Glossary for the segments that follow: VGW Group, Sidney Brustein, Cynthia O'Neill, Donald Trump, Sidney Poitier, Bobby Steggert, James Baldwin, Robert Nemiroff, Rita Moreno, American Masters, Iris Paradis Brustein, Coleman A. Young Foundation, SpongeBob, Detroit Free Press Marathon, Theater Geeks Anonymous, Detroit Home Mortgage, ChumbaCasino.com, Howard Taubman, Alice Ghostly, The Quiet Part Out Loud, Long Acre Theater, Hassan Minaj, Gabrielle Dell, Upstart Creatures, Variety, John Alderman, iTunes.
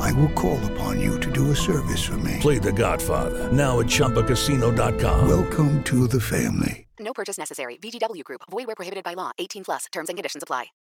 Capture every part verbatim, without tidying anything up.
I will call upon you to do a service for me. Play The Godfather, now at Chumba Casino dot com. Welcome to the family. No purchase necessary. V G W Group. Void where prohibited by law. eighteen plus. Terms and conditions apply.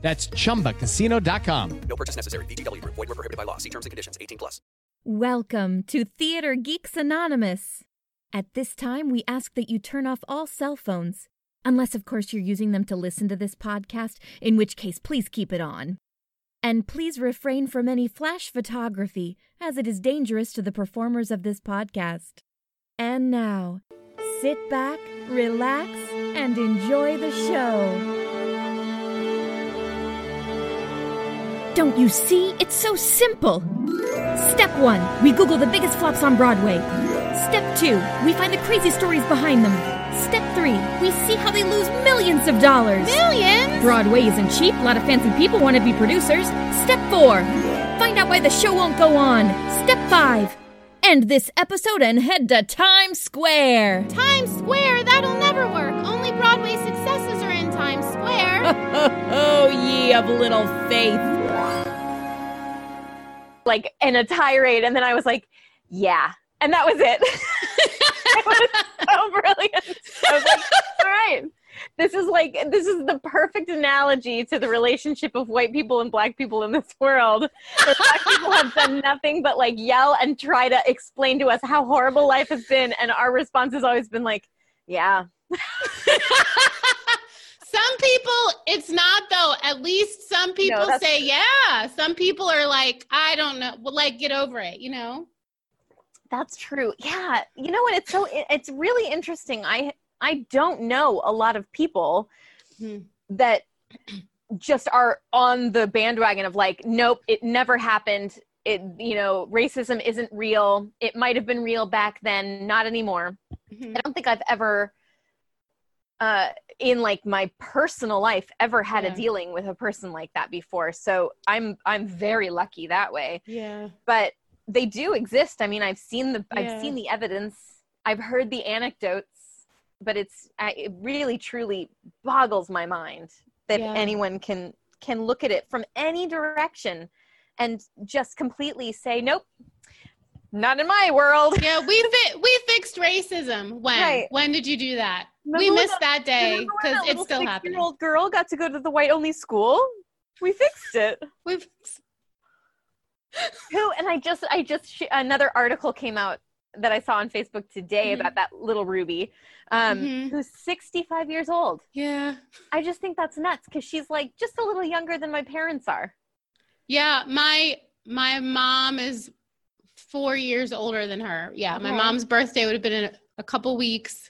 That's Chumba Casino dot com. No purchase necessary. V G W Group. Void where prohibited by law. See terms and conditions. eighteen plus. Welcome to Theater Geeks Anonymous. At this time, we ask that you turn off all cell phones. Unless, of course, you're using them to listen to this podcast, in which case, please keep it on. And please refrain from any flash photography, as it is dangerous to the performers of this podcast. And now, sit back, relax, and enjoy the show. Don't you see? It's so simple. Step one, we Google the biggest flops on Broadway. Step two, we find the crazy stories behind them. Step three, we see how they lose millions of dollars. Millions? Broadway isn't cheap. A lot of fancy people want to be producers. Step four, find out why the show won't go on. Step five, end this episode and head to Times Square. Times Square? That'll never work. Only Broadway successes are in Times Square. Oh, ye of little faith. Like in a tirade, and then I was like, yeah, and that was it. It was so brilliant. I was like, all right, this is like this is the perfect analogy to the relationship of white people and black people in this world. The black people have done nothing but like yell and try to explain to us how horrible life has been, and our response has always been like, yeah. Some people, it's not though. At least some people no, say, yeah. Some people are like, I don't know. Well, like, get over it, you know? That's true. Yeah. You know what? It's so, it's really interesting. I, I don't know a lot of people mm-hmm. that just are on the bandwagon of like, nope, it never happened. It, you know, racism isn't real. It might've been real back then. Not anymore. Mm-hmm. I don't think I've ever, uh, in like my personal life ever had yeah. a dealing with a person like that before. So I'm, I'm very lucky that way. Yeah. But they do exist. I mean, I've seen the, yeah. I've seen the evidence. I've heard the anecdotes, but it's, it really truly boggles my mind that yeah. anyone can, can look at it from any direction and just completely say, nope, not in my world. Yeah. We, fi- we fixed racism. When, right. when did you do that? Remember we missed the, that day because it's still happening. Remember when that old girl got to go to the white-only school? We fixed it. We fixed it. Who? And I just, I just, sh- another article came out that I saw on Facebook today mm-hmm. about that little Ruby, um, mm-hmm. who's sixty-five years old. Yeah. I just think that's nuts because she's like just a little younger than my parents are. Yeah, my my mom is four years older than her. Yeah, my okay. mom's birthday would have been in a, a couple weeks.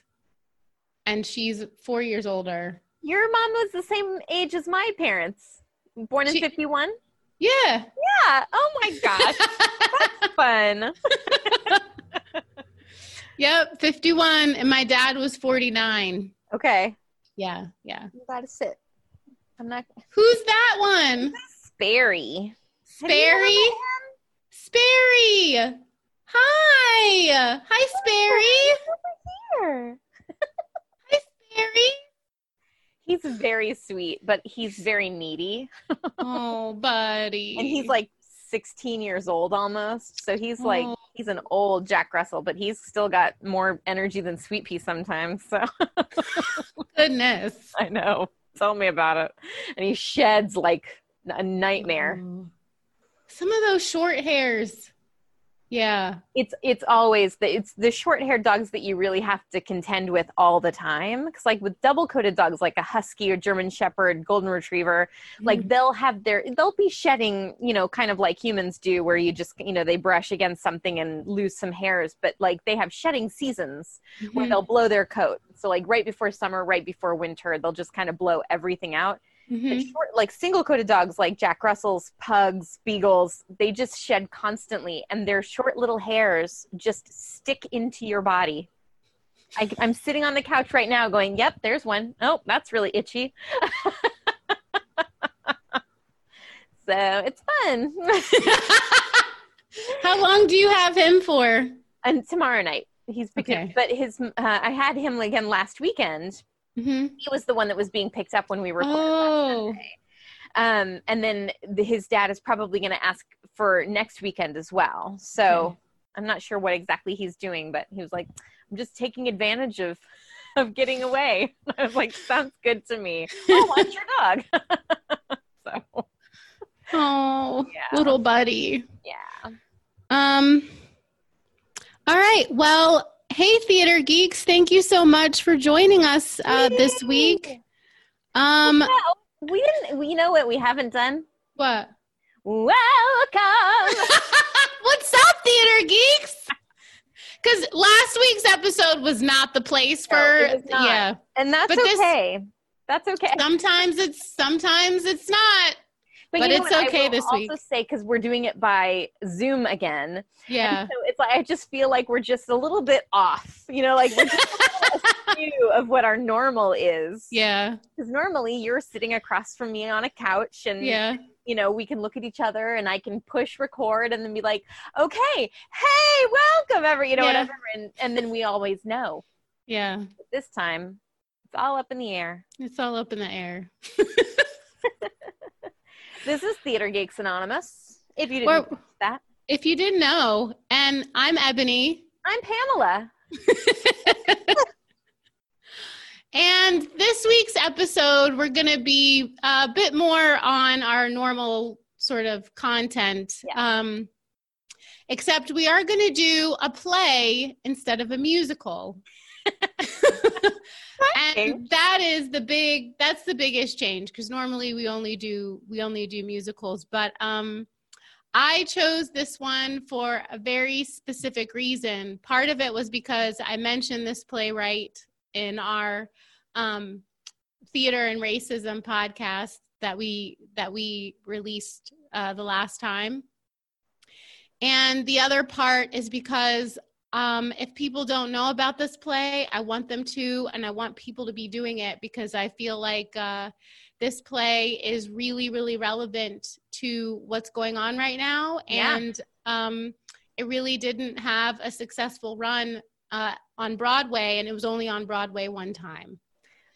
And she's four years older. Your mom was the same age as my parents. Born in fifty-one? Yeah. Yeah. Oh, my gosh. That's fun. Yep, fifty-one. And my dad was forty-nine. Okay. Yeah, yeah. You gotta sit. I'm not. Who's that one? Sperry. Sperry? Sperry. Hi. Hi, Sperry. Over here. He's very sweet, but he's very needy. Oh, buddy. And he's like sixteen years old almost. So he's like, oh. he's an old Jack Russell, but he's still got more energy than Sweet Pea sometimes. So goodness. I know. Tell me about it. And he sheds like a nightmare. Oh. Some of those short hairs. Yeah. It's it's always the it's the short-haired dogs that you really have to contend with all the time. Because like with double-coated dogs, like a husky or German shepherd, golden retriever, mm-hmm. like they'll have their they'll be shedding, you know, kind of like humans do, where you just, you know, they brush against something and lose some hairs. But like they have shedding seasons mm-hmm. where they'll blow their coat. So like right before summer, right before winter, they'll just kind of blow everything out. Mm-hmm. Short, like single-coated dogs like Jack Russells, pugs, beagles, they just shed constantly, and their short little hairs just stick into your body. I, I'm sitting on the couch right now going, yep, there's one. Oh, that's really itchy. So it's fun. How long do you have him for? And tomorrow night. He's okay. But his, uh, I had him again last weekend. Mm-hmm. He was the one that was being picked up when we recorded oh. last Sunday. Um, and then the, his dad is probably going to ask for next weekend as well. So okay. I'm not sure what exactly he's doing, but he was like, I'm just taking advantage of, of getting away. I was like, sounds good to me. I'll watch your dog. so, oh, yeah. Little buddy. Yeah. Um. All right. Well, hey, Theater Geeks. Thank you so much for joining us uh, this week. Um, yeah, we didn't, we, you know what we haven't done? What? Welcome. What's up, Theater Geeks? Because last week's episode was not the place for, no, it was not. yeah. And that's but okay. This, that's okay. Sometimes it's, sometimes it's not. But, but you know it's what? okay this week. I will also say, because we're doing it by Zoom again. Yeah. And so it's like, I just feel like we're just a little bit off, you know, like we're just a few of what our normal is. Yeah. Because normally you're sitting across from me on a couch and, yeah. you know, we can look at each other and I can push record and then be like, okay, hey, welcome, every, you know, yeah. whatever. And, and then we always know. Yeah. But this time, it's all up in the air. It's all up in the air. This is Theater Geeks Anonymous, if you didn't know that. If you didn't know, and I'm Ebony. I'm Pamela. And this week's episode, we're going to be a bit more on our normal sort of content, yeah. um, except we are going to do a play instead of a musical. And that is the big, that's the biggest change, because normally we only do, we only do musicals, but um, I chose this one for a very specific reason. Part of it was because I mentioned this playwright in our um, theater and racism podcast that we, that we released uh, the last time. And the other part is because Um, if people don't know about this play, I want them to, and I want people to be doing it, because I feel like uh, this play is really, really relevant to what's going on right now. Yeah. And um, it really didn't have a successful run uh, on Broadway, and it was only on Broadway one time.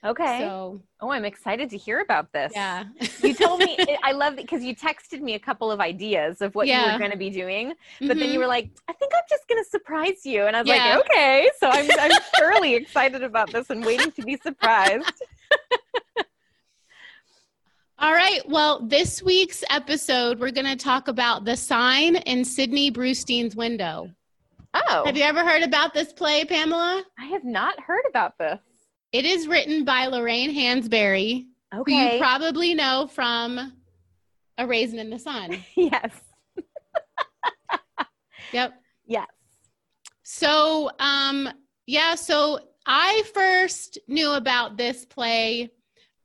Okay. So, oh, I'm excited to hear about this. Yeah. You told me, I love it because you texted me a couple of ideas of what yeah. you were going to be doing, but mm-hmm. then you were like, I think I'm just going to surprise you. And I was yeah. like, okay. So I'm I'm surely excited about this and waiting to be surprised. All right. Well, this week's episode, we're going to talk about The Sign in Sidney Brustein's Window. Oh. Have you ever heard about this play, Pamela? I have not heard about this. It is written by Lorraine Hansberry, okay. who you probably know from A Raisin in the Sun. Yes. Yep. Yes. So, um, yeah, so I first knew about this play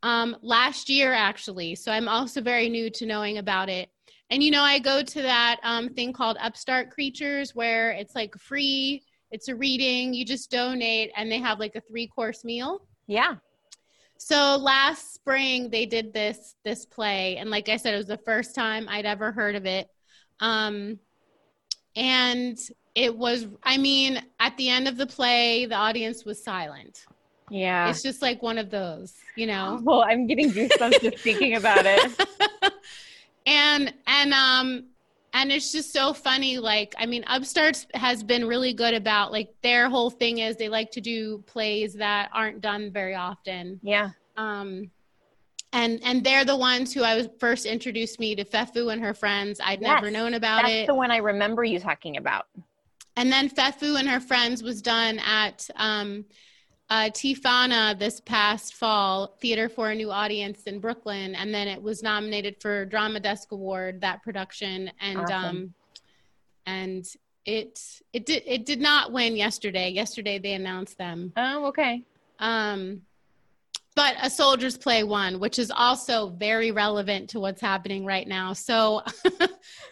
um, last year, actually. So I'm also very new to knowing about it. And, you know, I go to that um, thing called Upstart Creatures, where it's like free. It's a reading, you just donate, and they have like a three-course meal. Yeah. So last spring they did this this play, and like I said, it was the first time I'd ever heard of it. Um, and it was, I mean, at the end of the play, the audience was silent. Yeah. It's just like one of those, you know? Well, I'm getting goosebumps just thinking about it. And, and, um, And it's just so funny. Like, I mean, Upstarts has been really good about, like, their whole thing is they like to do plays that aren't done very often. Yeah. Um, And and they're the ones who I was first introduced me to Fefu and Her Friends. I'd yes, never known about that's it. That's the one I remember you talking about. And then Fefu and Her Friends was done at um, uh, Tifana this past fall, Theater for a New Audience in Brooklyn. And then it was nominated for Drama Desk Award, that production. And awesome. um, and it it did it did not win yesterday. Yesterday they announced them. Oh, okay. Um. But A Soldier's Play won, which is also very relevant to what's happening right now. So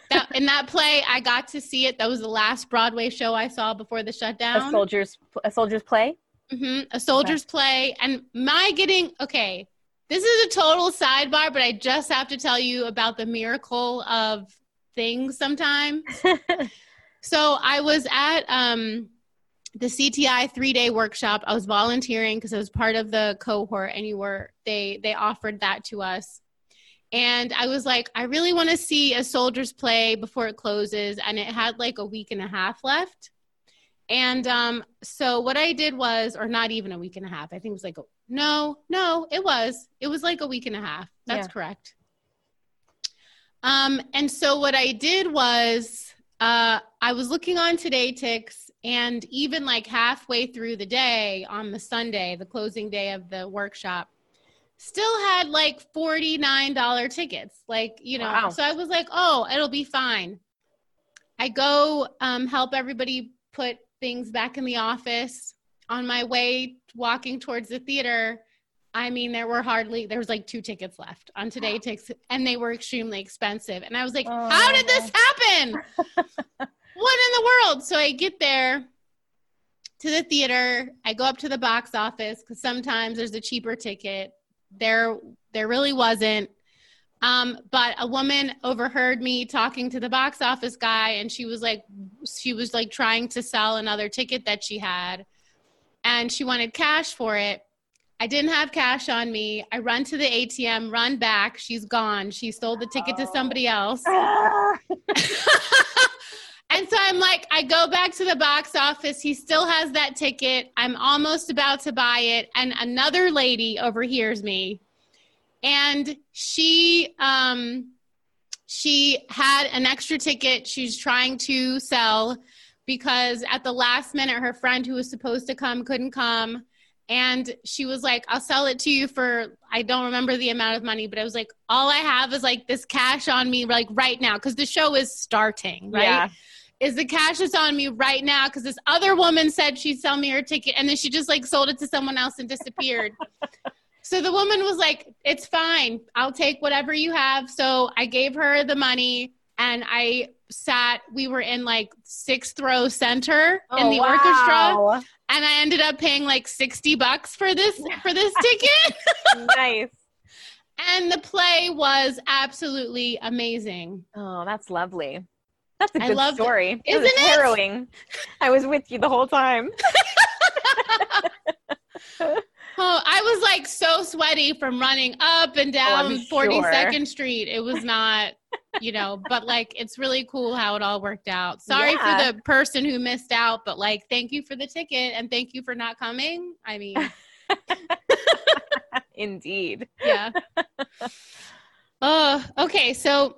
that, in that play, I got to see it. That was the last Broadway show I saw before the shutdown. A Soldier's, a soldier's Play? Mm-hmm. A Soldier's okay. Play. And my getting, okay, this is a total sidebar, but I just have to tell you about the miracle of things sometimes. So I was at... um. the C T I three-day workshop. I was volunteering because I was part of the cohort, and you were they they offered that to us. And I was like, I really want to see A Soldier's Play before it closes, and it had like a week and a half left. And um, so what I did was, or not even a week and a half. I think it was like a, no, no, it was it was like a week and a half. That's yeah. correct. Um, and so what I did was, uh, I was looking on TodayTix. And even like halfway through the day on the Sunday, the closing day of the workshop, still had like forty-nine dollars tickets. Like, you know, wow. So I was like, oh, it'll be fine. I go um, help everybody put things back in the office. On my way walking towards the theater, I mean, there were hardly, there was like two tickets left on TodayTix, wow. and they were extremely expensive. And I was like, oh, how did this happen? What in the world? So I get there to the theater. I go up to the box office because sometimes there's a cheaper ticket. There, there really wasn't. Um, but a woman overheard me talking to the box office guy, and she was like, she was like trying to sell another ticket that she had, and she wanted cash for it. I didn't have cash on me. I run to the A T M, run back. She's gone. She sold the ticket oh. to somebody else. Ah. And so I'm like, I go back to the box office. He still has that ticket. I'm almost about to buy it. And another lady overhears me. And she um, she had an extra ticket she's trying to sell because at the last minute, her friend who was supposed to come couldn't come. And she was like, I'll sell it to you for, I don't remember the amount of money, but I was like, all I have is like this cash on me like right now because the show is starting, right? Yeah. Is the cash that's on me right now because this other woman said she'd sell me her ticket and then she just like sold it to someone else and disappeared. So the woman was like, it's fine. I'll take whatever you have. So I gave her the money and I sat, we were in like sixth row center oh, in the wow. orchestra. And I ended up paying like sixty bucks for this, for this ticket. Nice. And the play was absolutely amazing. Oh, that's lovely. That's a good I story. It. Isn't it? Was harrowing. I was with you the whole time. Oh, I was like so sweaty from running up and down oh, forty-second sure. Street. It was not, you know, but like, it's really cool how it all worked out. Sorry yeah. for the person who missed out, but like, thank you for the ticket and thank you for not coming. I mean. Indeed. Yeah. Oh, okay. So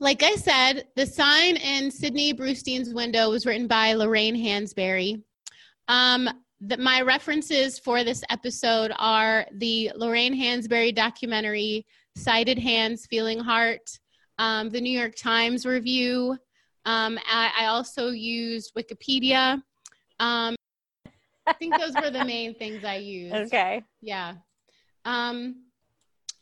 like I said, The Sign in Sidney Brustein's Window was written by Lorraine Hansberry. Um, the, my references for this episode are the Lorraine Hansberry documentary, Sighted Hands, Feeling Heart, um, the New York Times review. Um, I, I also used Wikipedia. Um, I think those were the main things I used. Okay. Yeah. Um,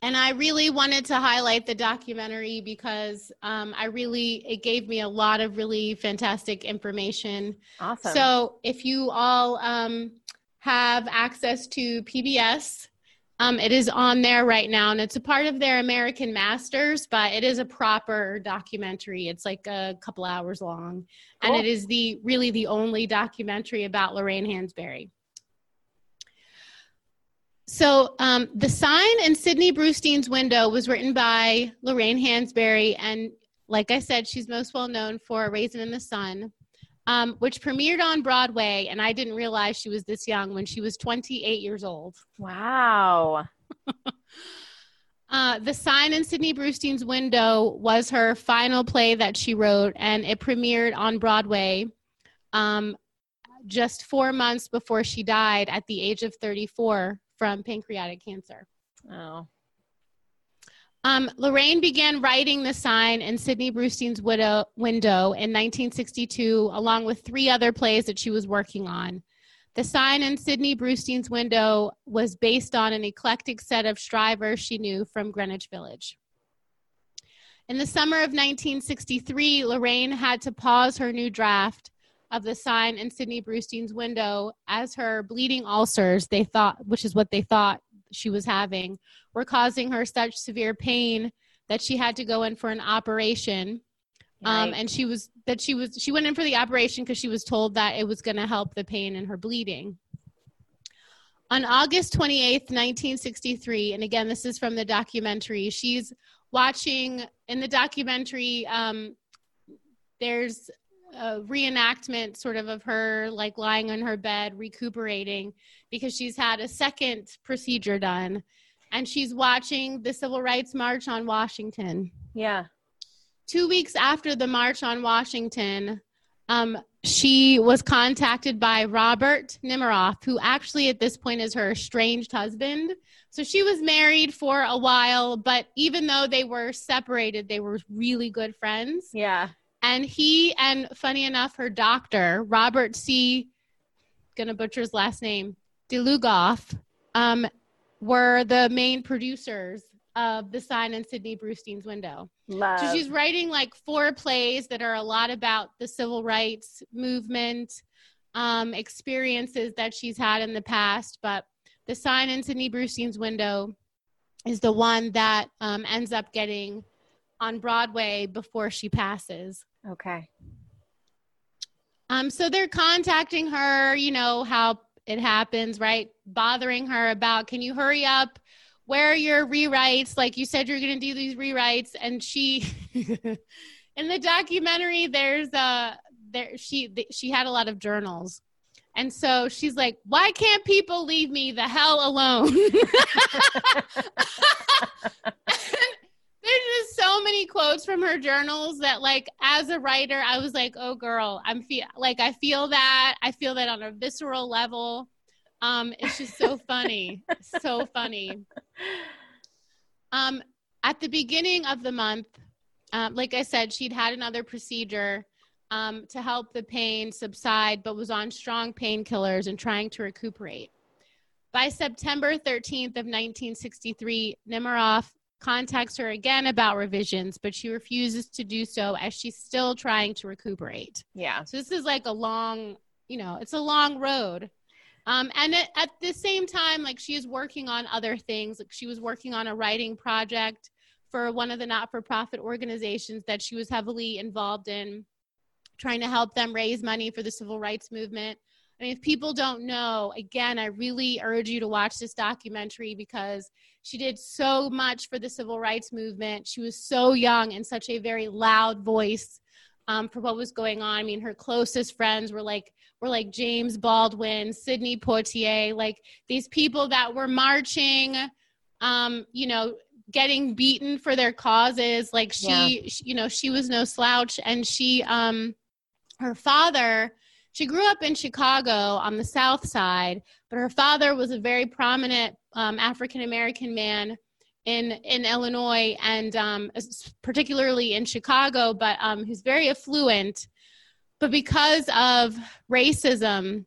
And I really wanted to highlight the documentary because um, I really, it gave me a lot of really fantastic information. Awesome. So if you all um, have access to P B S, um, it is on there right now. And it's a part of their American Masters, but it is a proper documentary. It's like a couple hours long. Cool. And it is the really the only documentary about Lorraine Hansberry. So um, The Sign in Sidney Brustein's Window was written by Lorraine Hansberry. And like I said, she's most well known for A Raisin in the Sun, um, which premiered on Broadway. And I didn't realize she was this young when she was twenty-eight years old. Wow. Uh, The Sign in Sidney Brustein's Window was her final play that she wrote, and it premiered on Broadway um, just four months before she died at the age of thirty-four from pancreatic cancer. Oh. Um, Lorraine began writing The Sign in Sidney Brustein's Widow, Window in nineteen sixty-two, along with three other plays that she was working on. The Sign in Sidney Brustein's Window was based on an eclectic set of strivers she knew from Greenwich Village. In the summer of nineteen sixty-three, Lorraine had to pause her new draft of The Sign in Sidney Brustein's Window as her bleeding ulcers, they thought, which is what they thought she was having, were causing her such severe pain that she had to go in for an operation. Right. Um, and she was that she was she went in for the operation because she was told that it was going to help the pain and her bleeding. On August twenty-eighth, nineteen sixty-three, and again, this is from the documentary. She's watching in the documentary. Um, there's a reenactment sort of of her like lying on her bed recuperating because she's had a second procedure done, and she's watching the Civil Rights March on Washington. Yeah. Two weeks after the March on Washington, um, she was contacted by Robert Nemiroff, who actually at this point is her estranged husband. So she was married for a while, but even though they were separated, they were really good friends. Yeah. And he, and funny enough, her doctor, Robert C. gonna butcher his last name, DeLugoff, um, were the main producers of The Sign in Sidney Brustein's Window. Love. So she's writing like four plays that are a lot about the civil rights movement, um, experiences that she's had in the past. But The Sign in Sidney Brustein's Window is the one that um, ends up getting on Broadway before she passes. Okay. Um, so they're contacting her, you know, how it happens, right? Bothering her about, can you hurry up? Where are your rewrites? Like you said, you're going to do these rewrites. And she, in the documentary, there's a, there, she, th- she had a lot of journals. And so she's like, why can't people leave me the hell alone? There's just so many quotes from her journals that like, as a writer, I was like, oh girl, I'm fe- like, I feel that I feel that on a visceral level. Um, it's just so funny. so funny. Um, at the beginning of the month, uh, like I said, she'd had another procedure um, to help the pain subside, but was on strong painkillers and trying to recuperate. By September thirteenth of nineteen sixty-three, Nemiroff contacts her again about revisions, but she refuses to do so as she's still trying to recuperate. Yeah. So this is like a long, you know, it's a long road. Um, and at, at the same time, like she is working on other things. Like she was working on a writing project for one of the not-for-profit organizations that she was heavily involved in, trying to help them raise money for the civil rights movement. I mean, if people don't know, again, I really urge you to watch this documentary because she did so much for the civil rights movement. She was so young and such a very loud voice um, for what was going on. I mean, her closest friends were like, were like James Baldwin, Sidney Poitier, like these people that were marching, um, you know, getting beaten for their causes. Like she, yeah. she, you know, she was no slouch. And she, um, her father, she grew up in Chicago on the South Side, but her father was a very prominent um, African-American man in, in Illinois and um, particularly in Chicago, but um, he's very affluent. But because of racism,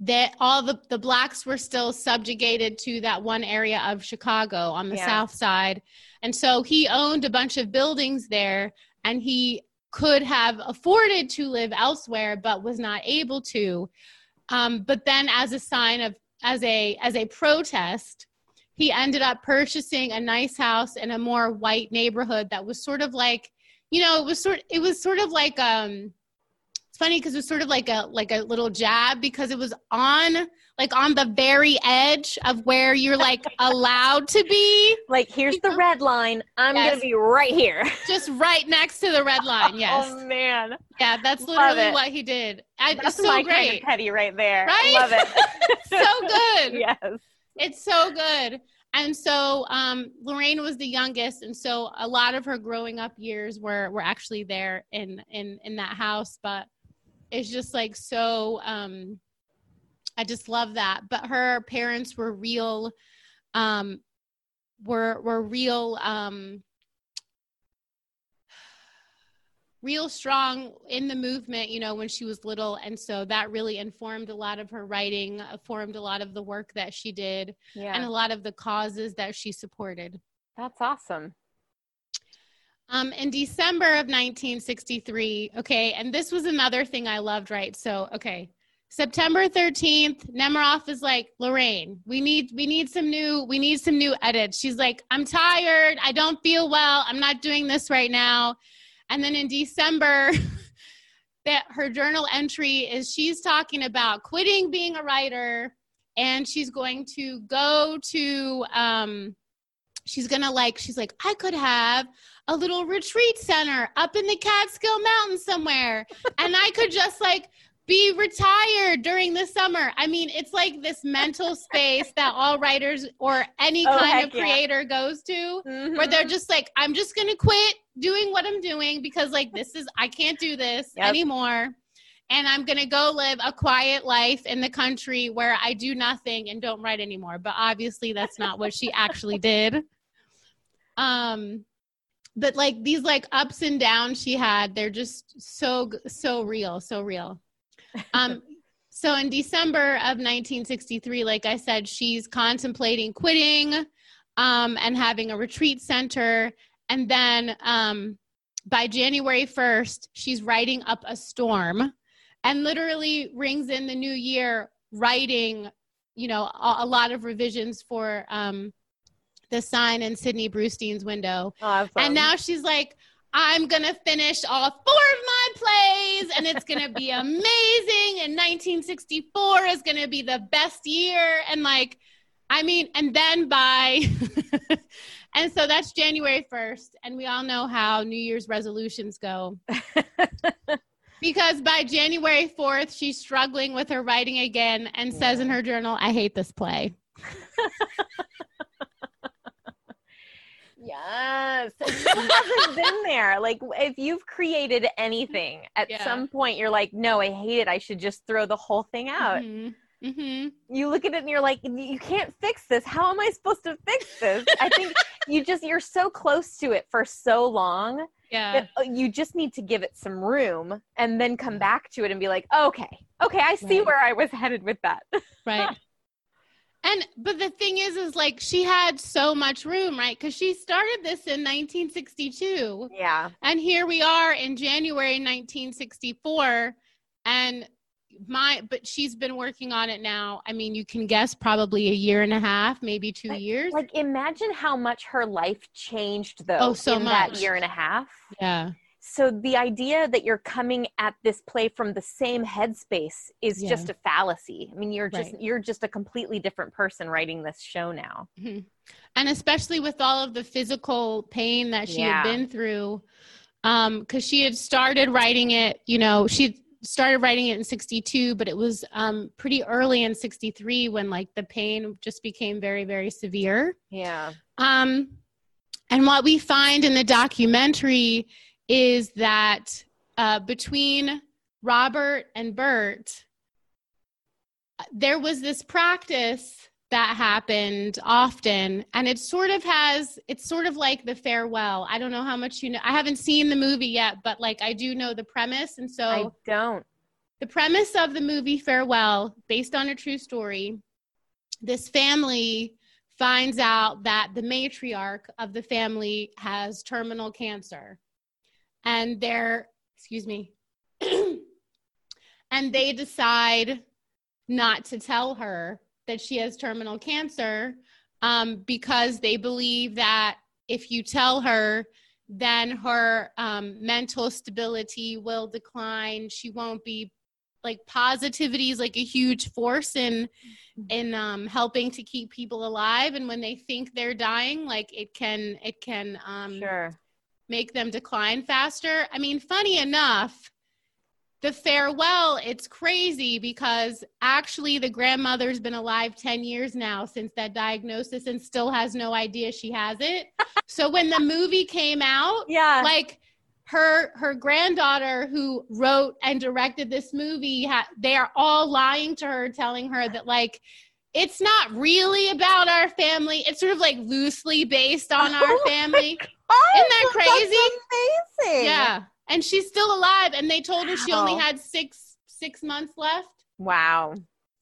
that all the, the blacks were still subjugated to that one area of Chicago on the yeah. South Side. And so he owned a bunch of buildings there, and he could have afforded to live elsewhere, but was not able to. Um, but then as a sign of, as a, as a protest, he ended up purchasing a nice house in a more white neighborhood that was sort of like, you know, it was sort, it was sort of like, um, funny because it was sort of like a like a little jab because it was on like on the very edge of where you're like allowed to be. Like here's you the know? red line. I'm yes. gonna be right here. Just right next to the red line. Yes. Oh man. Yeah, that's literally what he did. I, that's it's so my great. Kind of petty right there. Right? I love it. So good. Yes. It's so good. And so um, Lorraine was the youngest, and so a lot of her growing up years were were actually there in in in that house. But it's just like so. Um, I just love that. But her parents were real. Um, were were real. Um, real strong in the movement, you know, when she was little. And so that really informed a lot of her writing, formed a lot of the work that she did, yeah. and a lot of the causes that she supported. That's awesome. Um, in December of nineteen sixty-three, okay, and this was another thing I loved, right? So, okay, September thirteenth, Nemiroff is like, Lorraine, we need, we need some new, we need some new edits. She's like, I'm tired. I don't feel well. I'm not doing this right now. And then in December, that her journal entry is she's talking about quitting being a writer, and she's going to go to, um, she's going to like, she's like, I could have a little retreat center up in the Catskill Mountains somewhere. And I could just like be retired during the summer. I mean, it's like this mental space that all writers or any oh, kind of creator yeah. goes to, mm-hmm. where they're just like, I'm just going to quit doing what I'm doing because like, this is, I can't do this yep. anymore. And I'm going to go live a quiet life in the country where I do nothing and don't write anymore. But obviously that's not what she actually did. Um, but like these like ups and downs she had, they're just so, so real, so real. Um, so in December of nineteen sixty-three, like I said, she's contemplating quitting, um, and having a retreat center. And then um, by January first, she's writing up a storm and literally rings in the new year writing, you know, a, a lot of revisions for um, The Sign in Sidney Brustein's Window. Awesome. And now she's like, I'm going to finish all four of my plays and it's going to be amazing. And nineteen sixty-four is going to be the best year. And like, I mean, and then by... And so that's January first, and we all know how New Year's resolutions go. Because by January fourth, she's struggling with her writing again and yeah. says in her journal, I hate this play. Yes. Who hasn't been there? Like, if you've created anything, at yeah. some point you're like, no, I hate it. I should just throw the whole thing out. Mm-hmm. Mm-hmm. You look at it and you're like, you can't fix this. How am I supposed to fix this? I think you just, you're so close to it for so long yeah. that you just need to give it some room and then come back to it and be like, oh, okay, okay. I see right. where I was headed with that. Right. And, but the thing is, is like, she had so much room, right? Cause she started this in nineteen sixty-two. Yeah. And here we are in January, nineteen sixty-four. And My, but she's been working on it now. I mean, you can guess probably a year and a half, maybe two like, years. Like, imagine how much her life changed though. Oh, so in much. That year and a half. Yeah. So the idea that you're coming at this play from the same headspace is yeah. just a fallacy. I mean, you're just right. you're just a completely different person writing this show now. Mm-hmm. And especially with all of the physical pain that she yeah. had been through, um, because she had started writing it. You know, she. started writing it in sixty-two, but it was um, pretty early in sixty-three when like the pain just became very, very severe. Yeah. Um, and what we find in the documentary is that uh, between Robert and Bert, there was this practice that happened often. And it sort of has, it's sort of like The Farewell. I don't know how much you know. I haven't seen the movie yet, but like I do know the premise. And so I don't. The premise of the movie Farewell, based on a true story, this family finds out that the matriarch of the family has terminal cancer. And they're, excuse me, and they decide not to tell her that she has terminal cancer, um, because they believe that if you tell her, then her um, mental stability will decline. She won't be like positivity is like a huge force in in um, helping to keep people alive. And when they think they're dying, like it can it can um, sure. make them decline faster. I mean, funny enough, The farewell, it's crazy because actually the grandmother's been alive ten years now since that diagnosis and still has no idea she has it. So when the movie came out, yeah. like her her granddaughter who wrote and directed this movie, ha- they are all lying to her, telling her that like, it's not really about our family. It's sort of like loosely based on our oh family. Oh, isn't that crazy? That's amazing. Yeah. And she's still alive. And they told her she only had six six months left. Wow.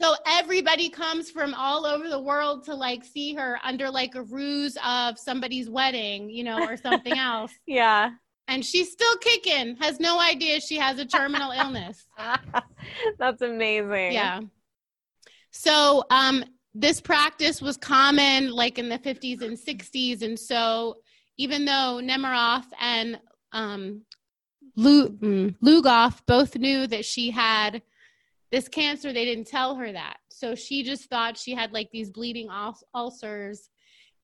So everybody comes from all over the world to like see her under like a ruse of somebody's wedding, you know, or something else. Yeah. And she's still kicking, has no idea she has a terminal illness. That's amazing. Yeah. So um, this practice was common like in the fifties and sixties. And so even though Nemiroff and um, Lugoff both knew that she had this cancer, they didn't tell her that. So she just thought she had like these bleeding ul- ulcers.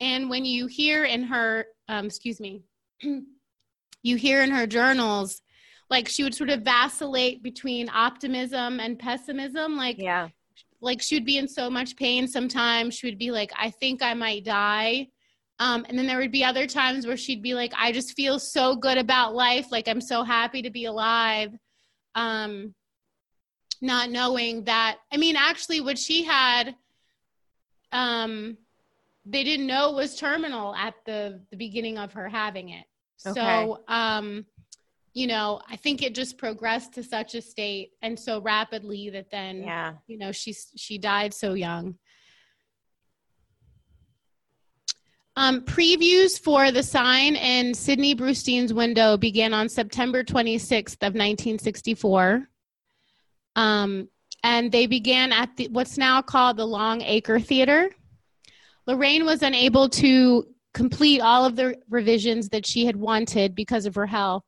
And when you hear in her, um, excuse me, you hear in her journals, like she would sort of vacillate between optimism and pessimism. Like, yeah. like she would be in so much pain. Sometimes she would be like, I think I might die. Um, and then there would be other times where she'd be like, I just feel so good about life. Like, I'm so happy to be alive. Um, not knowing that, I mean, actually what she had, um, they didn't know was terminal at the, the beginning of her having it. Okay. So, um, you know, I think it just progressed to such a state and so rapidly that then, yeah. you know, she, she died so young. Um, previews for The Sign in Sidney Brustein's Window began on September twenty-sixth of nineteen sixty-four. Um, and they began at the, what's now called the Long Acre Theater. Lorraine was unable to complete all of the revisions that she had wanted because of her health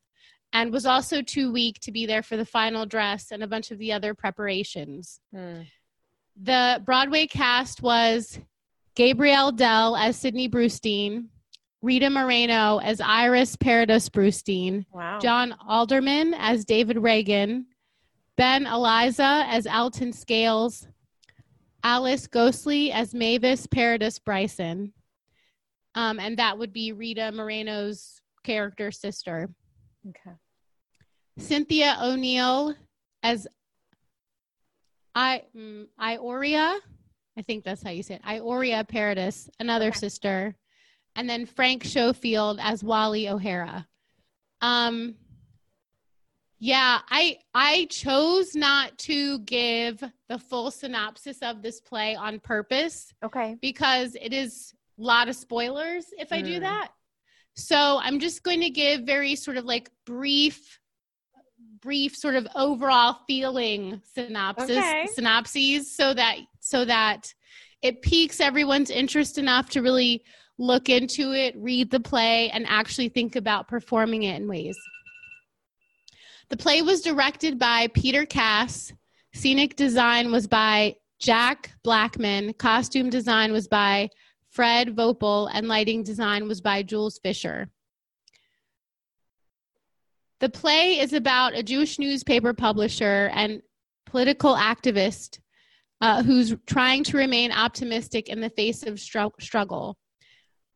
and was also too weak to be there for the final dress and a bunch of the other preparations. Mm. The Broadway cast was Gabrielle Dell as Sidney Brustein, Rita Moreno as Iris Paradis Brustein, wow. John Alderman as David Reagan, Ben Eliza as Alton Scales, Alice Ghostly as Mavis Paradis Bryson, um, and that would be Rita Moreno's character sister. Okay. Cynthia O'Neill as I mm, Ioria. I think that's how you say it. Ioria Paradis, another okay. sister. And then Frank Schofield as Wally O'Hara. Um, yeah, I I chose not to give the full synopsis of this play on purpose. Okay. Because it is a lot of spoilers if I mm. do that. So I'm just going to give very sort of like brief, brief sort of overall feeling synopsis, okay. synopses so that so that it piques everyone's interest enough to really look into it, read the play, and actually think about performing it in ways. The play was directed by Peter Cass. Scenic design was by Jack Blackman. Costume design was by Fred Vopel, and lighting design was by Jules Fisher. The play is about a Jewish newspaper publisher and political activist uh, who's trying to remain optimistic in the face of stru- struggle.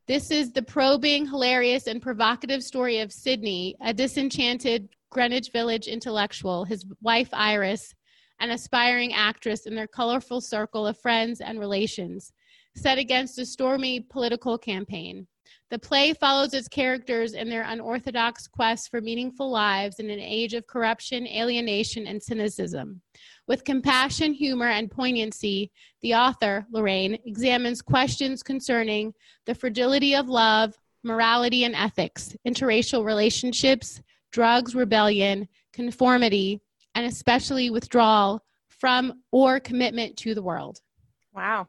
This is the probing, hilarious, and provocative story of Sidney, a disenchanted Greenwich Village intellectual, his wife Iris, an aspiring actress in their colorful circle of friends and relations, set against a stormy political campaign. The play follows its characters in their unorthodox quest for meaningful lives in an age of corruption, alienation, and cynicism. With compassion, humor, and poignancy, the author, Lorraine, examines questions concerning the fragility of love, morality and ethics, interracial relationships, drugs, rebellion, conformity, and especially withdrawal from or commitment to the world. Wow.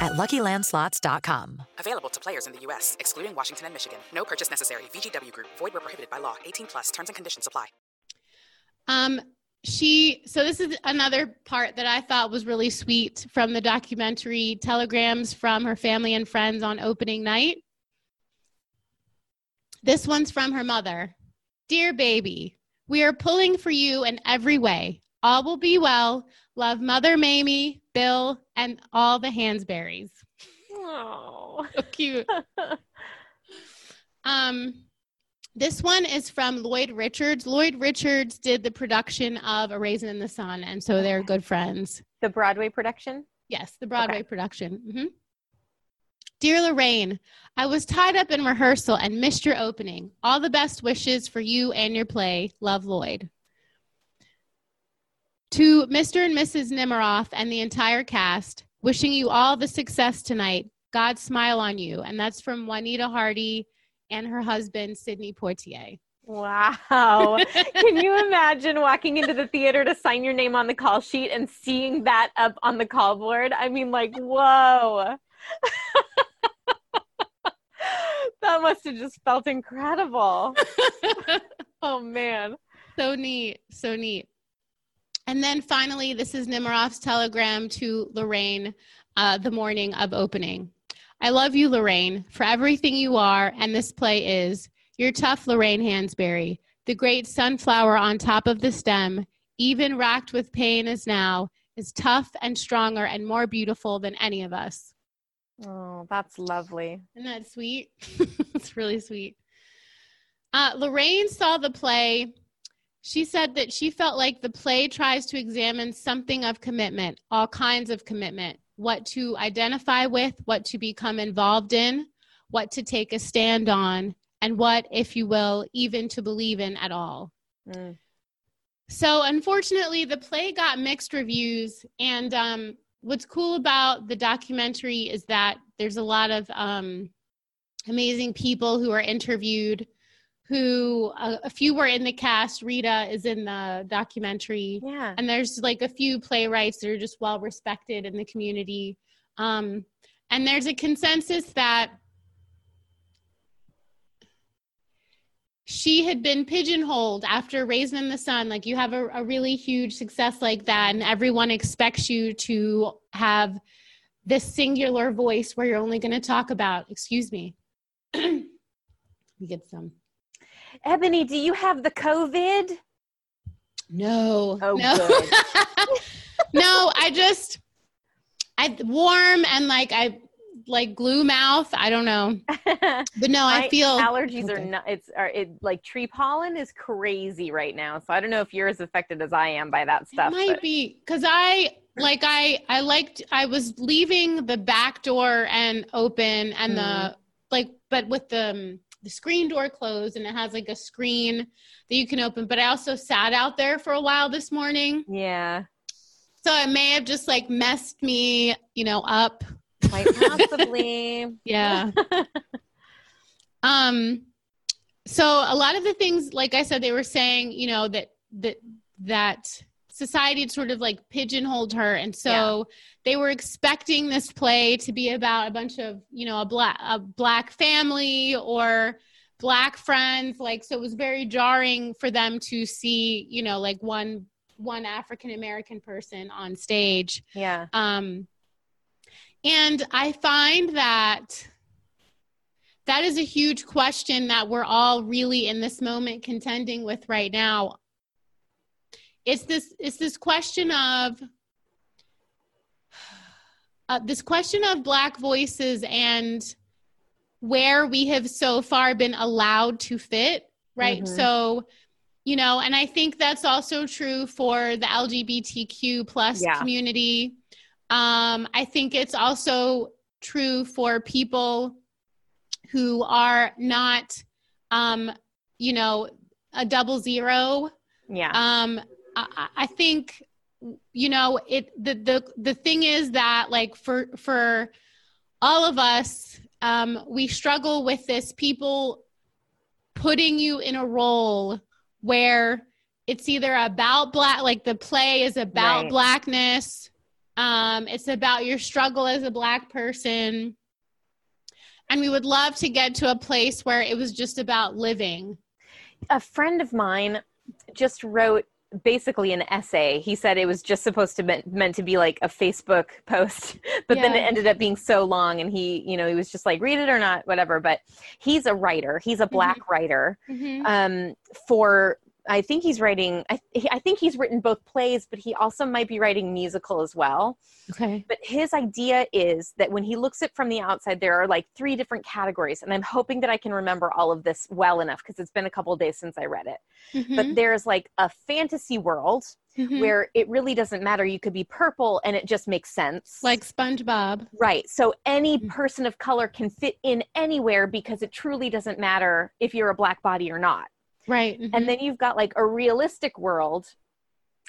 at Lucky Land Slots dot com. Available to players in the U S, excluding Washington and Michigan. No purchase necessary. V G W Group. Void where prohibited by law. eighteen plus. Terms and conditions apply. Um, she, so this is another part that I thought was really sweet from the documentary, telegrams from her family and friends on opening night. This one's from her mother. Dear baby, we are pulling for you in every way. All will be well. Love, Mother Mamie, Bill, and all the Hansberries. Oh, so cute. um, this one is from Lloyd Richards. Lloyd Richards did the production of A Raisin in the Sun, and so they're good friends. The Broadway production? Yes, the Broadway okay. production. Mm-hmm. Dear Lorraine, I was tied up in rehearsal and missed your opening. All the best wishes for you and your play. Love, Lloyd. To Mister and Missus Nemiroff and the entire cast, wishing you all the success tonight. God smile on you. And that's from Juanita Hardy and her husband, Sidney Poitier. Wow. Can you imagine walking into the theater to sign your name on the call sheet and seeing that up on the call board? I mean, like, whoa. That must have just felt incredible. Oh, man. So neat. So neat. And then finally, this is Nemiroff's telegram to Lorraine uh, the morning of opening. I love you, Lorraine, for everything you are, and this play is. You're tough, Lorraine Hansberry, the great sunflower on top of the stem, even racked with pain as now, is tough and stronger and more beautiful than any of us. Oh, that's lovely. Isn't that sweet? It's really sweet. Uh, Lorraine saw the play. She said that she felt like the play tries to examine something of commitment, all kinds of commitment, what to identify with, what to become involved in, what to take a stand on, and what, if you will, even to believe in at all. Mm. So unfortunately, the play got mixed reviews, and um, what's cool about the documentary is that there's a lot of um, amazing people who are interviewed, who uh, a few were in the cast. Rita is in the documentary. Yeah. And there's like a few playwrights that are just well respected in the community. Um, and there's a consensus that she had been pigeonholed after Raisin in the Sun. Like, you have a, a really huge success like that, and everyone expects you to have this singular voice where you're only going to talk about, excuse me. Let me get some. Ebony, do you have the COVID? No. Oh, no. Good. No, I just, I warm and like, I like glue mouth. I don't know. But no, I feel. Allergies okay. are not, it's are, it, like tree pollen is crazy right now. So I don't know if you're as affected as I am by that stuff. It might but. be, because I like, I, I liked, I was leaving the back door and open and mm. the, like, but with the, the screen door closed, and it has like a screen that you can open. But I also sat out there for a while this morning. Yeah. So it may have just like messed me, you know, up. Quite possibly. Yeah. um, so a lot of the things, like I said, they were saying, you know, that, that, that society had sort of like pigeonholed her. And so yeah. they were expecting this play to be about a bunch of, you know, a black, a black family or black friends. Like, so it was very jarring for them to see, you know, like one, one African-American person on stage. Yeah. Um, and I find that that is a huge question that we're all really in this moment contending with right now. It's this, it's this question of, uh, this question of Black voices and where we have so far been allowed to fit, right? Mm-hmm. So, you know, and I think that's also true for the L G B T Q plus yeah. community. Um, I think it's also true for people who are not, um, you know, a double zero. Yeah. Um, I, I think, you know, it, the, the, the thing is that like for, for all of us, um, we struggle with this, people putting you in a role where it's either about black, like the play is about right. blackness, Um, it's about your struggle as a Black person. And we would love to get to a place where it was just about living. A friend of mine just wrote basically an essay. He said it was just supposed to be meant to be like a Facebook post, but yeah. then it ended up being so long. And he, you know, he was just like, read it or not, whatever. But he's a writer. He's a Black mm-hmm. writer mm-hmm. Um, for, I think he's writing, I, th- I think he's written both plays, but he also might be writing musical as well. Okay. But his idea is that when he looks at from the outside, there are like three different categories. And I'm hoping that I can remember all of this well enough because it's been a couple of days since I read it. Mm-hmm. But there's like a fantasy world mm-hmm. where it really doesn't matter. You could be purple and it just makes sense. Like SpongeBob. Right. So any mm-hmm. person of color can fit in anywhere because it truly doesn't matter if you're a Black body or not. Right. Mm-hmm. And then you've got like a realistic world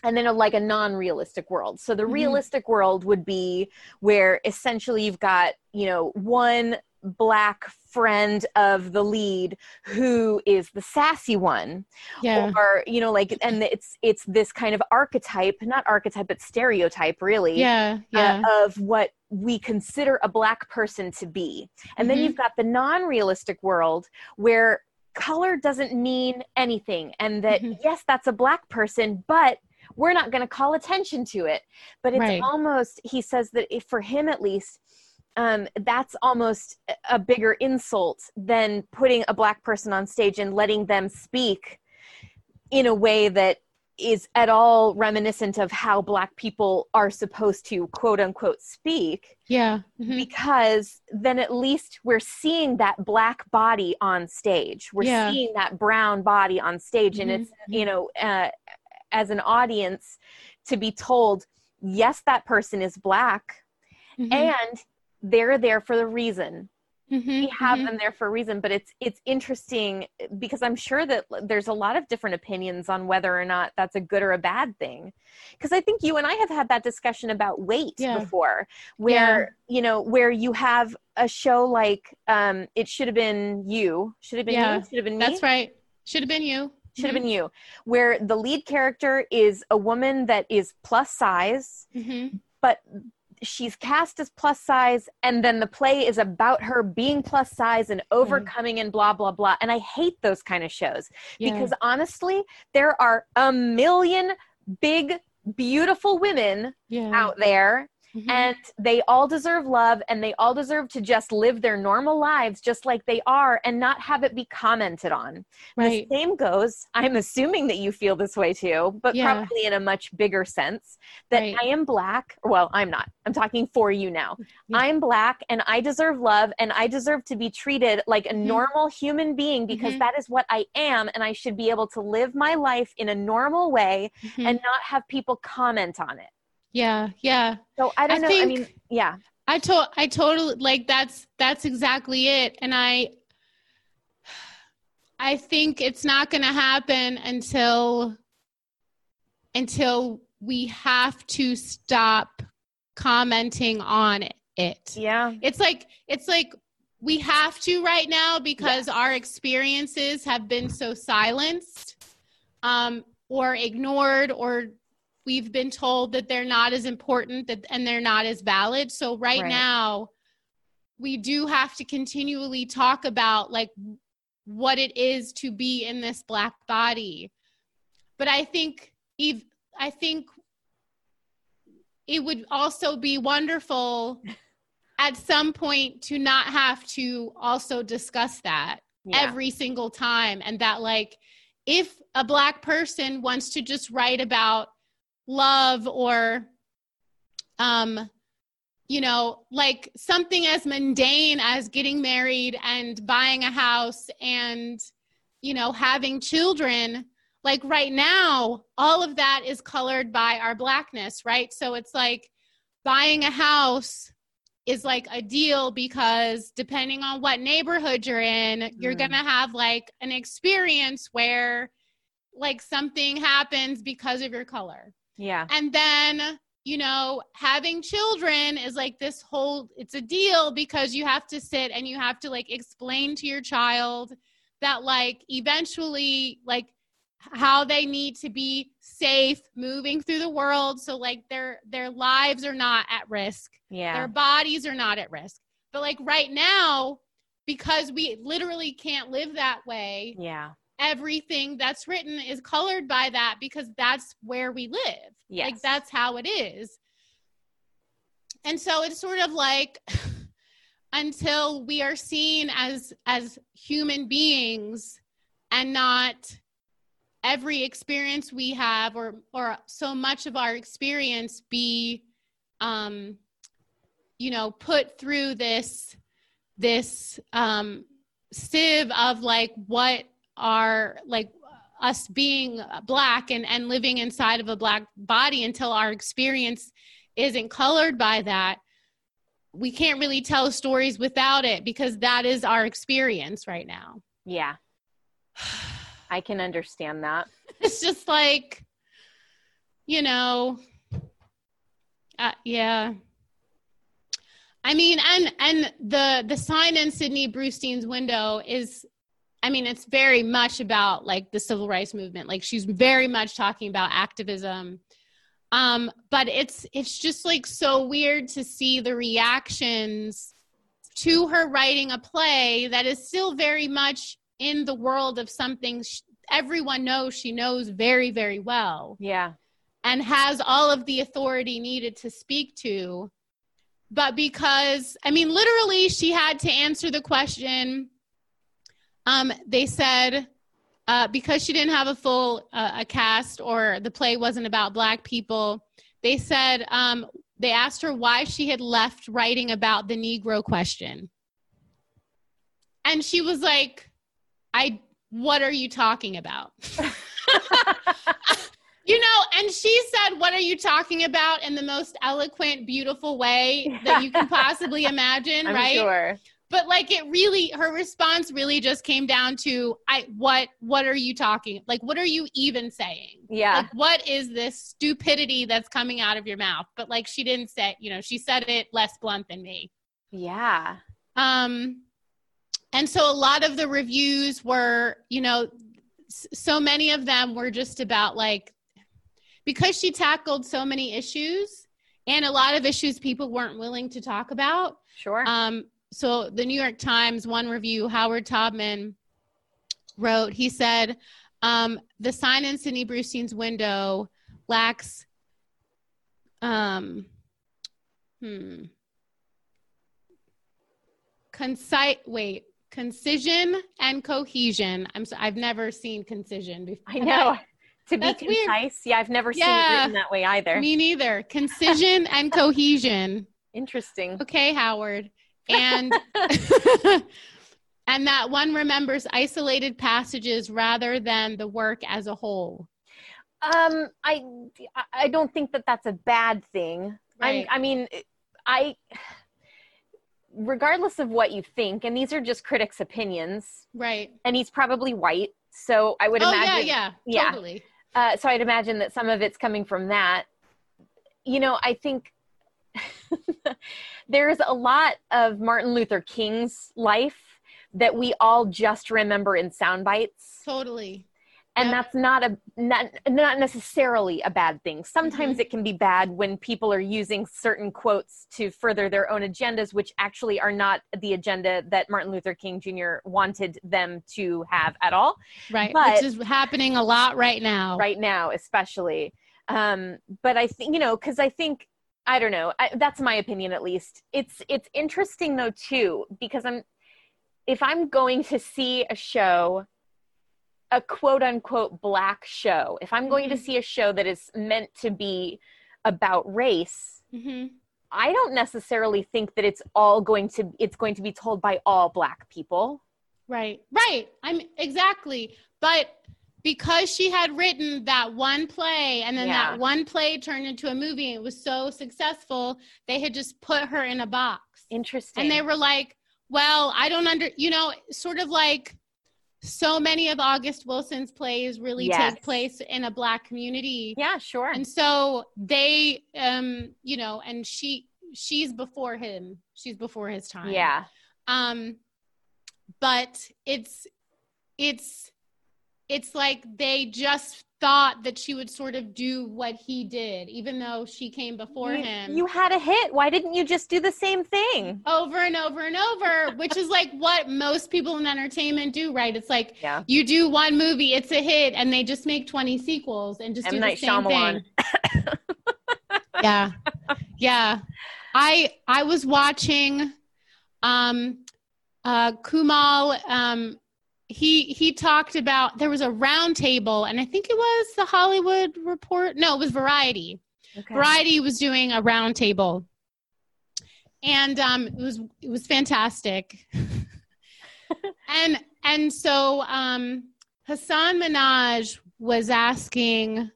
and then a, like a non-realistic world. So the mm-hmm. realistic world would be where essentially you've got, you know, one Black friend of the lead who is the sassy one yeah. or, you know, like, and it's, it's this kind of archetype, not archetype, but stereotype really yeah, yeah. Uh, of what we consider a Black person to be. And mm-hmm. then you've got the non-realistic world where color doesn't mean anything and that, mm-hmm. yes, that's a Black person, but we're not going to call attention to it. But it's right. almost, he says that if, for him at least, um, that's almost a bigger insult than putting a Black person on stage and letting them speak in a way that is at all reminiscent of how Black people are supposed to quote unquote speak. Yeah. Mm-hmm. Because then at least we're seeing that Black body on stage. We're yeah. seeing that brown body on stage. Mm-hmm. And it's, you know, uh, as an audience to be told, yes, that person is Black mm-hmm. and they're there for the reason. Mm-hmm, we have mm-hmm. them there for a reason, but it's it's interesting because I'm sure that there's a lot of different opinions on whether or not that's a good or a bad thing. Because I think you and I have had that discussion about weight yeah. before, where yeah. you know where you have a show like um, it should have been you, should have been yeah. you, should have been me. That's right, should have been you, should have mm-hmm. been you. Where the lead character is a woman that is plus size, mm-hmm. but she's cast as plus size and then the play is about her being plus size and overcoming and blah, blah, blah. And I hate those kind of shows yeah. because honestly, there are a million big, beautiful women yeah. out there mm-hmm. and they all deserve love and they all deserve to just live their normal lives just like they are and not have it be commented on. Right. The same goes, I'm assuming that you feel this way too, but yeah. probably in a much bigger sense that right. I am Black. Well, I'm not. I'm talking for you now. Yeah. I'm Black and I deserve love and I deserve to be treated like a mm-hmm. normal human being because mm-hmm. that is what I am and I should be able to live my life in a normal way mm-hmm. and not have people comment on it. Yeah. Yeah. So I don't I know. I mean, yeah, I told, I totally like, that's, that's exactly it. And I, I think it's not going to happen until, until we have to stop commenting on it. Yeah. It's like, it's like we have to right now because yeah. our experiences have been so silenced, um, or ignored or we've been told that they're not as important that, and they're not as valid. So right, right now we do have to continually talk about like what it is to be in this Black body. But I think Eve, I think it would also be wonderful at some point to not have to also discuss that yeah. every single time. And that like, if a Black person wants to just write about love or, um, you know, like something as mundane as getting married and buying a house and, you know, having children, like right now, all of that is colored by our Blackness, right? So it's like buying a house is like a deal because depending on what neighborhood you're in, mm. you're going to have like an experience where like something happens because of your color. Yeah. And then, you know, having children is like this whole, it's a deal because you have to sit and you have to like explain to your child that like eventually like how they need to be safe moving through the world. So like their, their lives are not at risk. Yeah. Their bodies are not at risk. But like right now, because we literally can't live that way. Yeah. Everything that's written is colored by that because that's where we live. Yes. Like that's how it is. And so it's sort of like until we are seen as, as human beings and not every experience we have or, or so much of our experience be, um, you know, put through this, this, um, sieve of like what are like us being Black and, and living inside of a Black body until our experience isn't colored by that. We can't really tell stories without it because that is our experience right now. Yeah. I can understand that. It's just like, you know, uh, yeah. I mean, and, and the, the sign in Sidney Brustein's Window is, I mean, it's very much about like the civil rights movement. Like she's very much talking about activism. Um, but it's, it's just like so weird to see the reactions to her writing a play that is still very much in the world of something she, everyone knows she knows very, very well. Yeah. And has all of the authority needed to speak to. But because, I mean, literally she had to answer the question. Um, they said, Uh, because she didn't have a full uh, a cast or the play wasn't about Black people, they said um, they asked her why she had left writing about the Negro question. And she was like, "I, what are you talking about?" You know, and she said, "What are you talking about?" in the most eloquent, beautiful way that you can possibly imagine, I'm right? Sure. But like it really, her response really just came down to, I, what, what are you talking? Like, what are you even saying? Yeah. Like, what is this stupidity that's coming out of your mouth? But like, she didn't say, you know, she said it less blunt than me. Yeah. Um, and so a lot of the reviews were, you know, so many of them were just about like, because she tackled so many issues and a lot of issues people weren't willing to talk about. Sure. Um, So the New York Times, one review, Howard Taubman wrote, he said, um, the sign in Sidney Brustein's Window lacks, um, hmm, concise, wait, concision and cohesion. I'm so, I've never seen concision before. I know. To be That's concise. Weird. Yeah. I've never yeah, seen it written that way either. Me neither. Concision and cohesion. Interesting. Okay, Howard. And and that one remembers isolated passages rather than the work as a whole. Um, I, I don't think that that's a bad thing. Right. I, I mean, I, regardless of what you think, and these are just critics' opinions. Right. And he's probably white. So I would oh, imagine. yeah, yeah, yeah. Totally. Uh, so I'd imagine that some of it's coming from that. You know, I think there's a lot of Martin Luther King's life that we all just remember in sound bites. Totally. And yep. that's not a not, not necessarily a bad thing. Sometimes mm-hmm. it can be bad when people are using certain quotes to further their own agendas, which actually are not the agenda that Martin Luther King Junior wanted them to have at all. Right. But, which is happening a lot right now. Right now, especially. Um, but I think, you know, because I think I don't know. I, that's my opinion, at least. It's it's interesting though too, because I'm if I'm going to see a show, a quote unquote Black show, if I'm going mm-hmm. to see a show that is meant to be about race, mm-hmm. I don't necessarily think that it's all going to it's going to be told by all Black people. Right. Right. I'm exactly. But because she had written that one play and then yeah. that one play turned into a movie. It was so successful. They had just put her in a box. Interesting. And they were like, well, I don't under, you know, sort of like so many of August Wilson's plays really yes. take place in a Black community. Yeah, sure. And so they, um, you know, and she, she's before him, she's before his time. Yeah. Um, but it's, it's, it's like they just thought that she would sort of do what he did, even though she came before you, him. You had a hit. Why didn't you just do the same thing? Over and over and over, which is like what most people in entertainment do, right? It's like yeah. you do one movie, it's a hit, and they just make twenty sequels and just M. do Night the same Shyamalan. Thing. yeah. Yeah. I I was watching um, uh, Kumail. Um, he he talked about, there was a round table, and I think it was the Hollywood Report. No, it was Variety. Okay. Variety was doing a round table. And um, it was it was fantastic. and and so um, Hassan Minaj was asking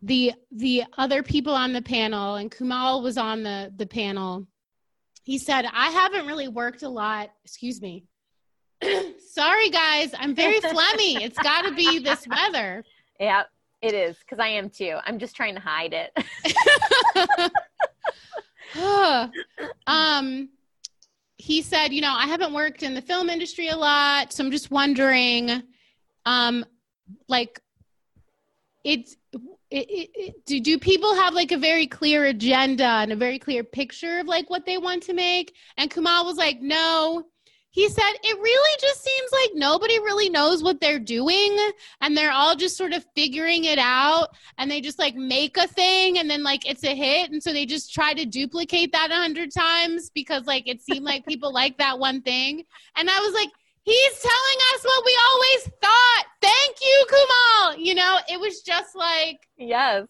the the other people on the panel, and Kumail was on the, the panel. He said, I haven't really worked a lot. Excuse me. Sorry, guys. I'm very phlegmy. It's got to be this weather. Yeah, it is, because I am too. I'm just trying to hide it. um, he said, you know, I haven't worked in the film industry a lot, so I'm just wondering, um, like, it's... It, it, it, do do people have like a very clear agenda and a very clear picture of like what they want to make? And Kumail was like, no. He said, it really just seems like nobody really knows what they're doing, and they're all just sort of figuring it out, and they just like make a thing, and then like it's a hit, and so they just try to duplicate that a hundred times because like it seemed like people like that one thing. And I was like, he's telling us what we always thought. Thank you, Kumail. You know, it was just like, yes,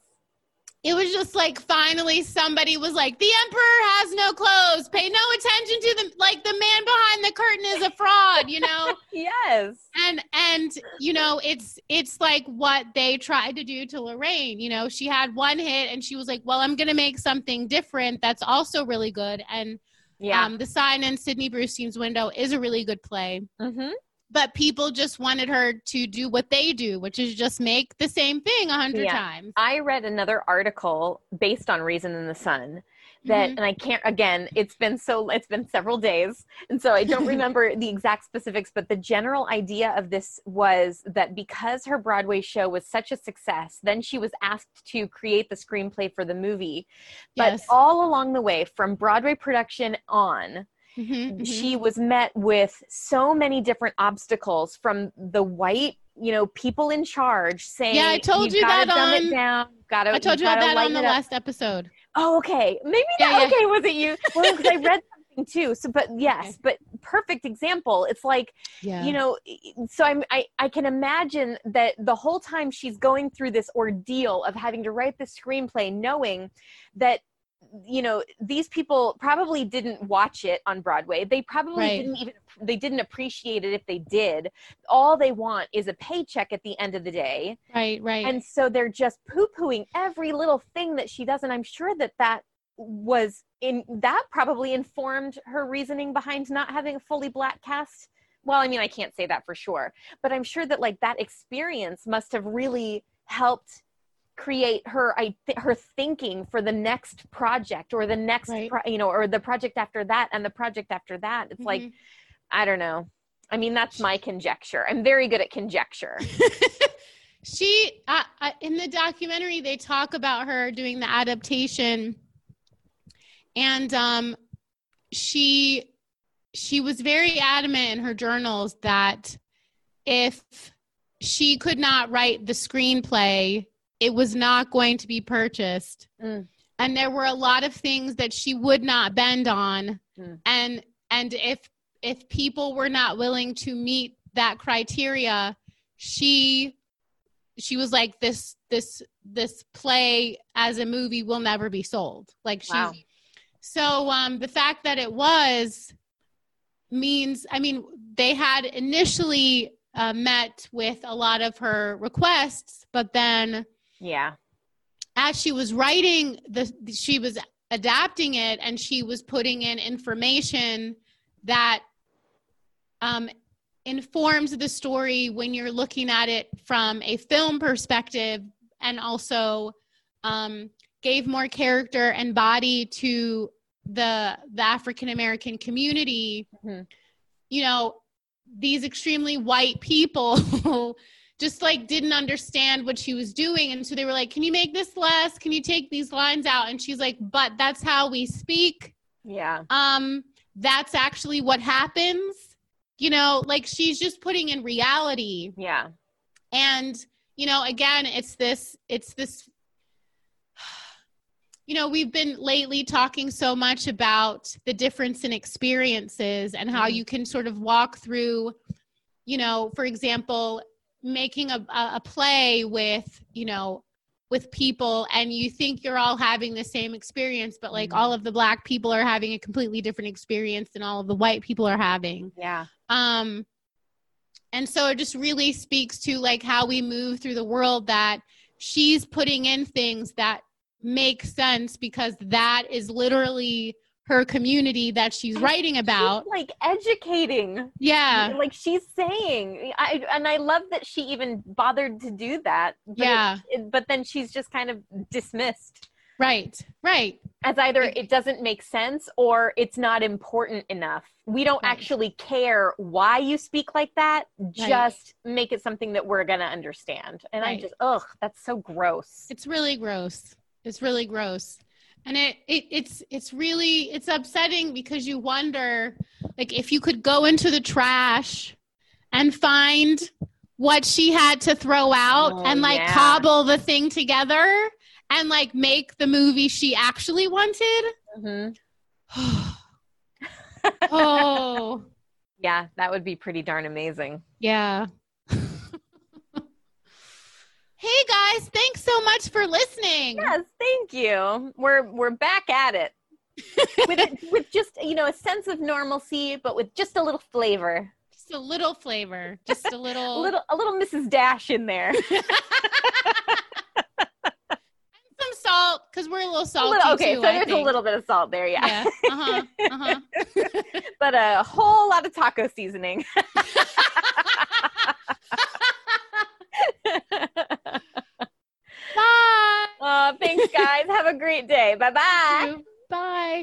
it was just like, finally somebody was like, the emperor has no clothes. Pay no attention to them. Like, the man behind the curtain is a fraud, you know? Yes. And, and, you know, it's, it's like what they tried to do to Lorraine. You know, she had one hit and she was like, well, I'm going to make something different that's also really good. And, Yeah, um, The Sign in Sidney Brustein's Window is a really good play. Mm-hmm. But people just wanted her to do what they do, which is just make the same thing a hundred yeah. times. I read another article based on Raisin in the Sun that, mm-hmm. and I can't, again, it's been so, it's been several days. And so I don't remember the exact specifics, but the general idea of this was that because her Broadway show was such a success, then she was asked to create the screenplay for the movie. But yes. all along the way, from Broadway production on, mm-hmm, mm-hmm. she was met with so many different obstacles from the white, you know, people in charge saying, yeah, I told you that on, it down, gotta, I told you, you that on the last episode. Oh, okay. Maybe yeah, that, yeah. okay, was it you? Well, because I read something too. So, but yes, but perfect example. It's like, yeah. you know, so I'm, I, I can imagine that the whole time she's going through this ordeal of having to write the screenplay, knowing that, you know, these people probably didn't watch it on Broadway. They probably right. didn't even, they didn't appreciate it if they did. All they want is a paycheck at the end of the day. Right, right. And so they're just poo-pooing every little thing that she does. And I'm sure that that was in, that probably informed her reasoning behind not having a fully black cast. Well, I mean, I can't say that for sure, but I'm sure that like that experience must have really helped create her I th- her thinking for the next project or the next right. pro- you know or the project after that and the project after that. It's mm-hmm. like, I don't know. I mean, that's my conjecture. I'm very good at conjecture. She uh, uh, in the documentary they talk about her doing the adaptation, and um she she was very adamant in her journals that if she could not write the screenplay, it was not going to be purchased. Mm. And there were a lot of things that she would not bend on. Mm. And and if if people were not willing to meet that criteria, she she was like, this this this play as a movie will never be sold. Like she wow. So um the fact that it was means, I mean, they had initially uh, met with a lot of her requests, but then yeah. as she was writing, the she was adapting it, and she was putting in information that um, informs the story when you're looking at it from a film perspective, and also um, gave more character and body to the, the African-American community. Mm-hmm. You know, these extremely white people just like didn't understand what she was doing. And so they were like, can you make this less? Can you take these lines out? And she's like, but that's how we speak. Yeah. Um, that's actually what happens. You know, like she's just putting in reality. Yeah. And, you know, again, it's this, it's this, you know, we've been lately talking so much about the difference in experiences and how you can sort of walk through, you know, for example, making a, a play with, you know, with people, and you think you're all having the same experience, but like mm-hmm. all of the Black people are having a completely different experience than all of the white people are having. Yeah. Um, and so it just really speaks to like how we move through the world, that she's putting in things that make sense because that is literally her community that she's and writing about. She's like educating. Yeah. Like she's saying, I, and I love that she even bothered to do that. But yeah. It, it, but then she's just kind of dismissed. Right. Right. As either it, it doesn't make sense or it's not important enough. We don't right. actually care why you speak like that. Right. Just make it something that we're going to understand. And right. I just, ugh, that's so gross. It's really gross. It's really gross. And it, it it's it's really it's upsetting because you wonder, like, if you could go into the trash and find what she had to throw out oh, and like yeah. cobble the thing together and like make the movie she actually wanted. Mm-hmm. Oh. Yeah, that would be pretty darn amazing. Yeah. Hey guys, thanks so much for listening. Yes, thank you. We're we're back at it. With a, with just, you know, a sense of normalcy, but with just a little flavor. Just a little flavor. Just a little a little a little Missus Dash in there. And some salt, because we're a little salty. A little, okay, too, so I there's think. a little bit of salt there, yeah. Yeah. Uh-huh. Uh-huh. But a whole lot of taco seasoning. Bye. Oh, thanks, guys. Have a great day. Bye-bye. Bye.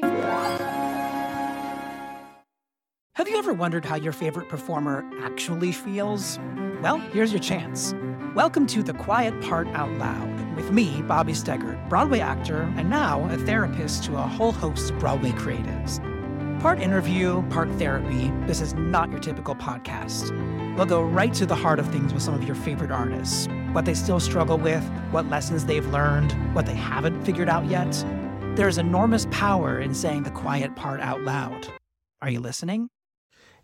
Have you ever wondered how your favorite performer actually feels? Well, here's your chance. Welcome to The Quiet Part Out Loud with me, Bobby Steggert, Broadway actor, and now a therapist to a whole host of Broadway creatives. Part interview, part therapy, this is not your typical podcast. We'll go right to the heart of things with some of your favorite artists, what they still struggle with, what lessons they've learned, what they haven't figured out yet. There's enormous power in saying the quiet part out loud. Are you listening?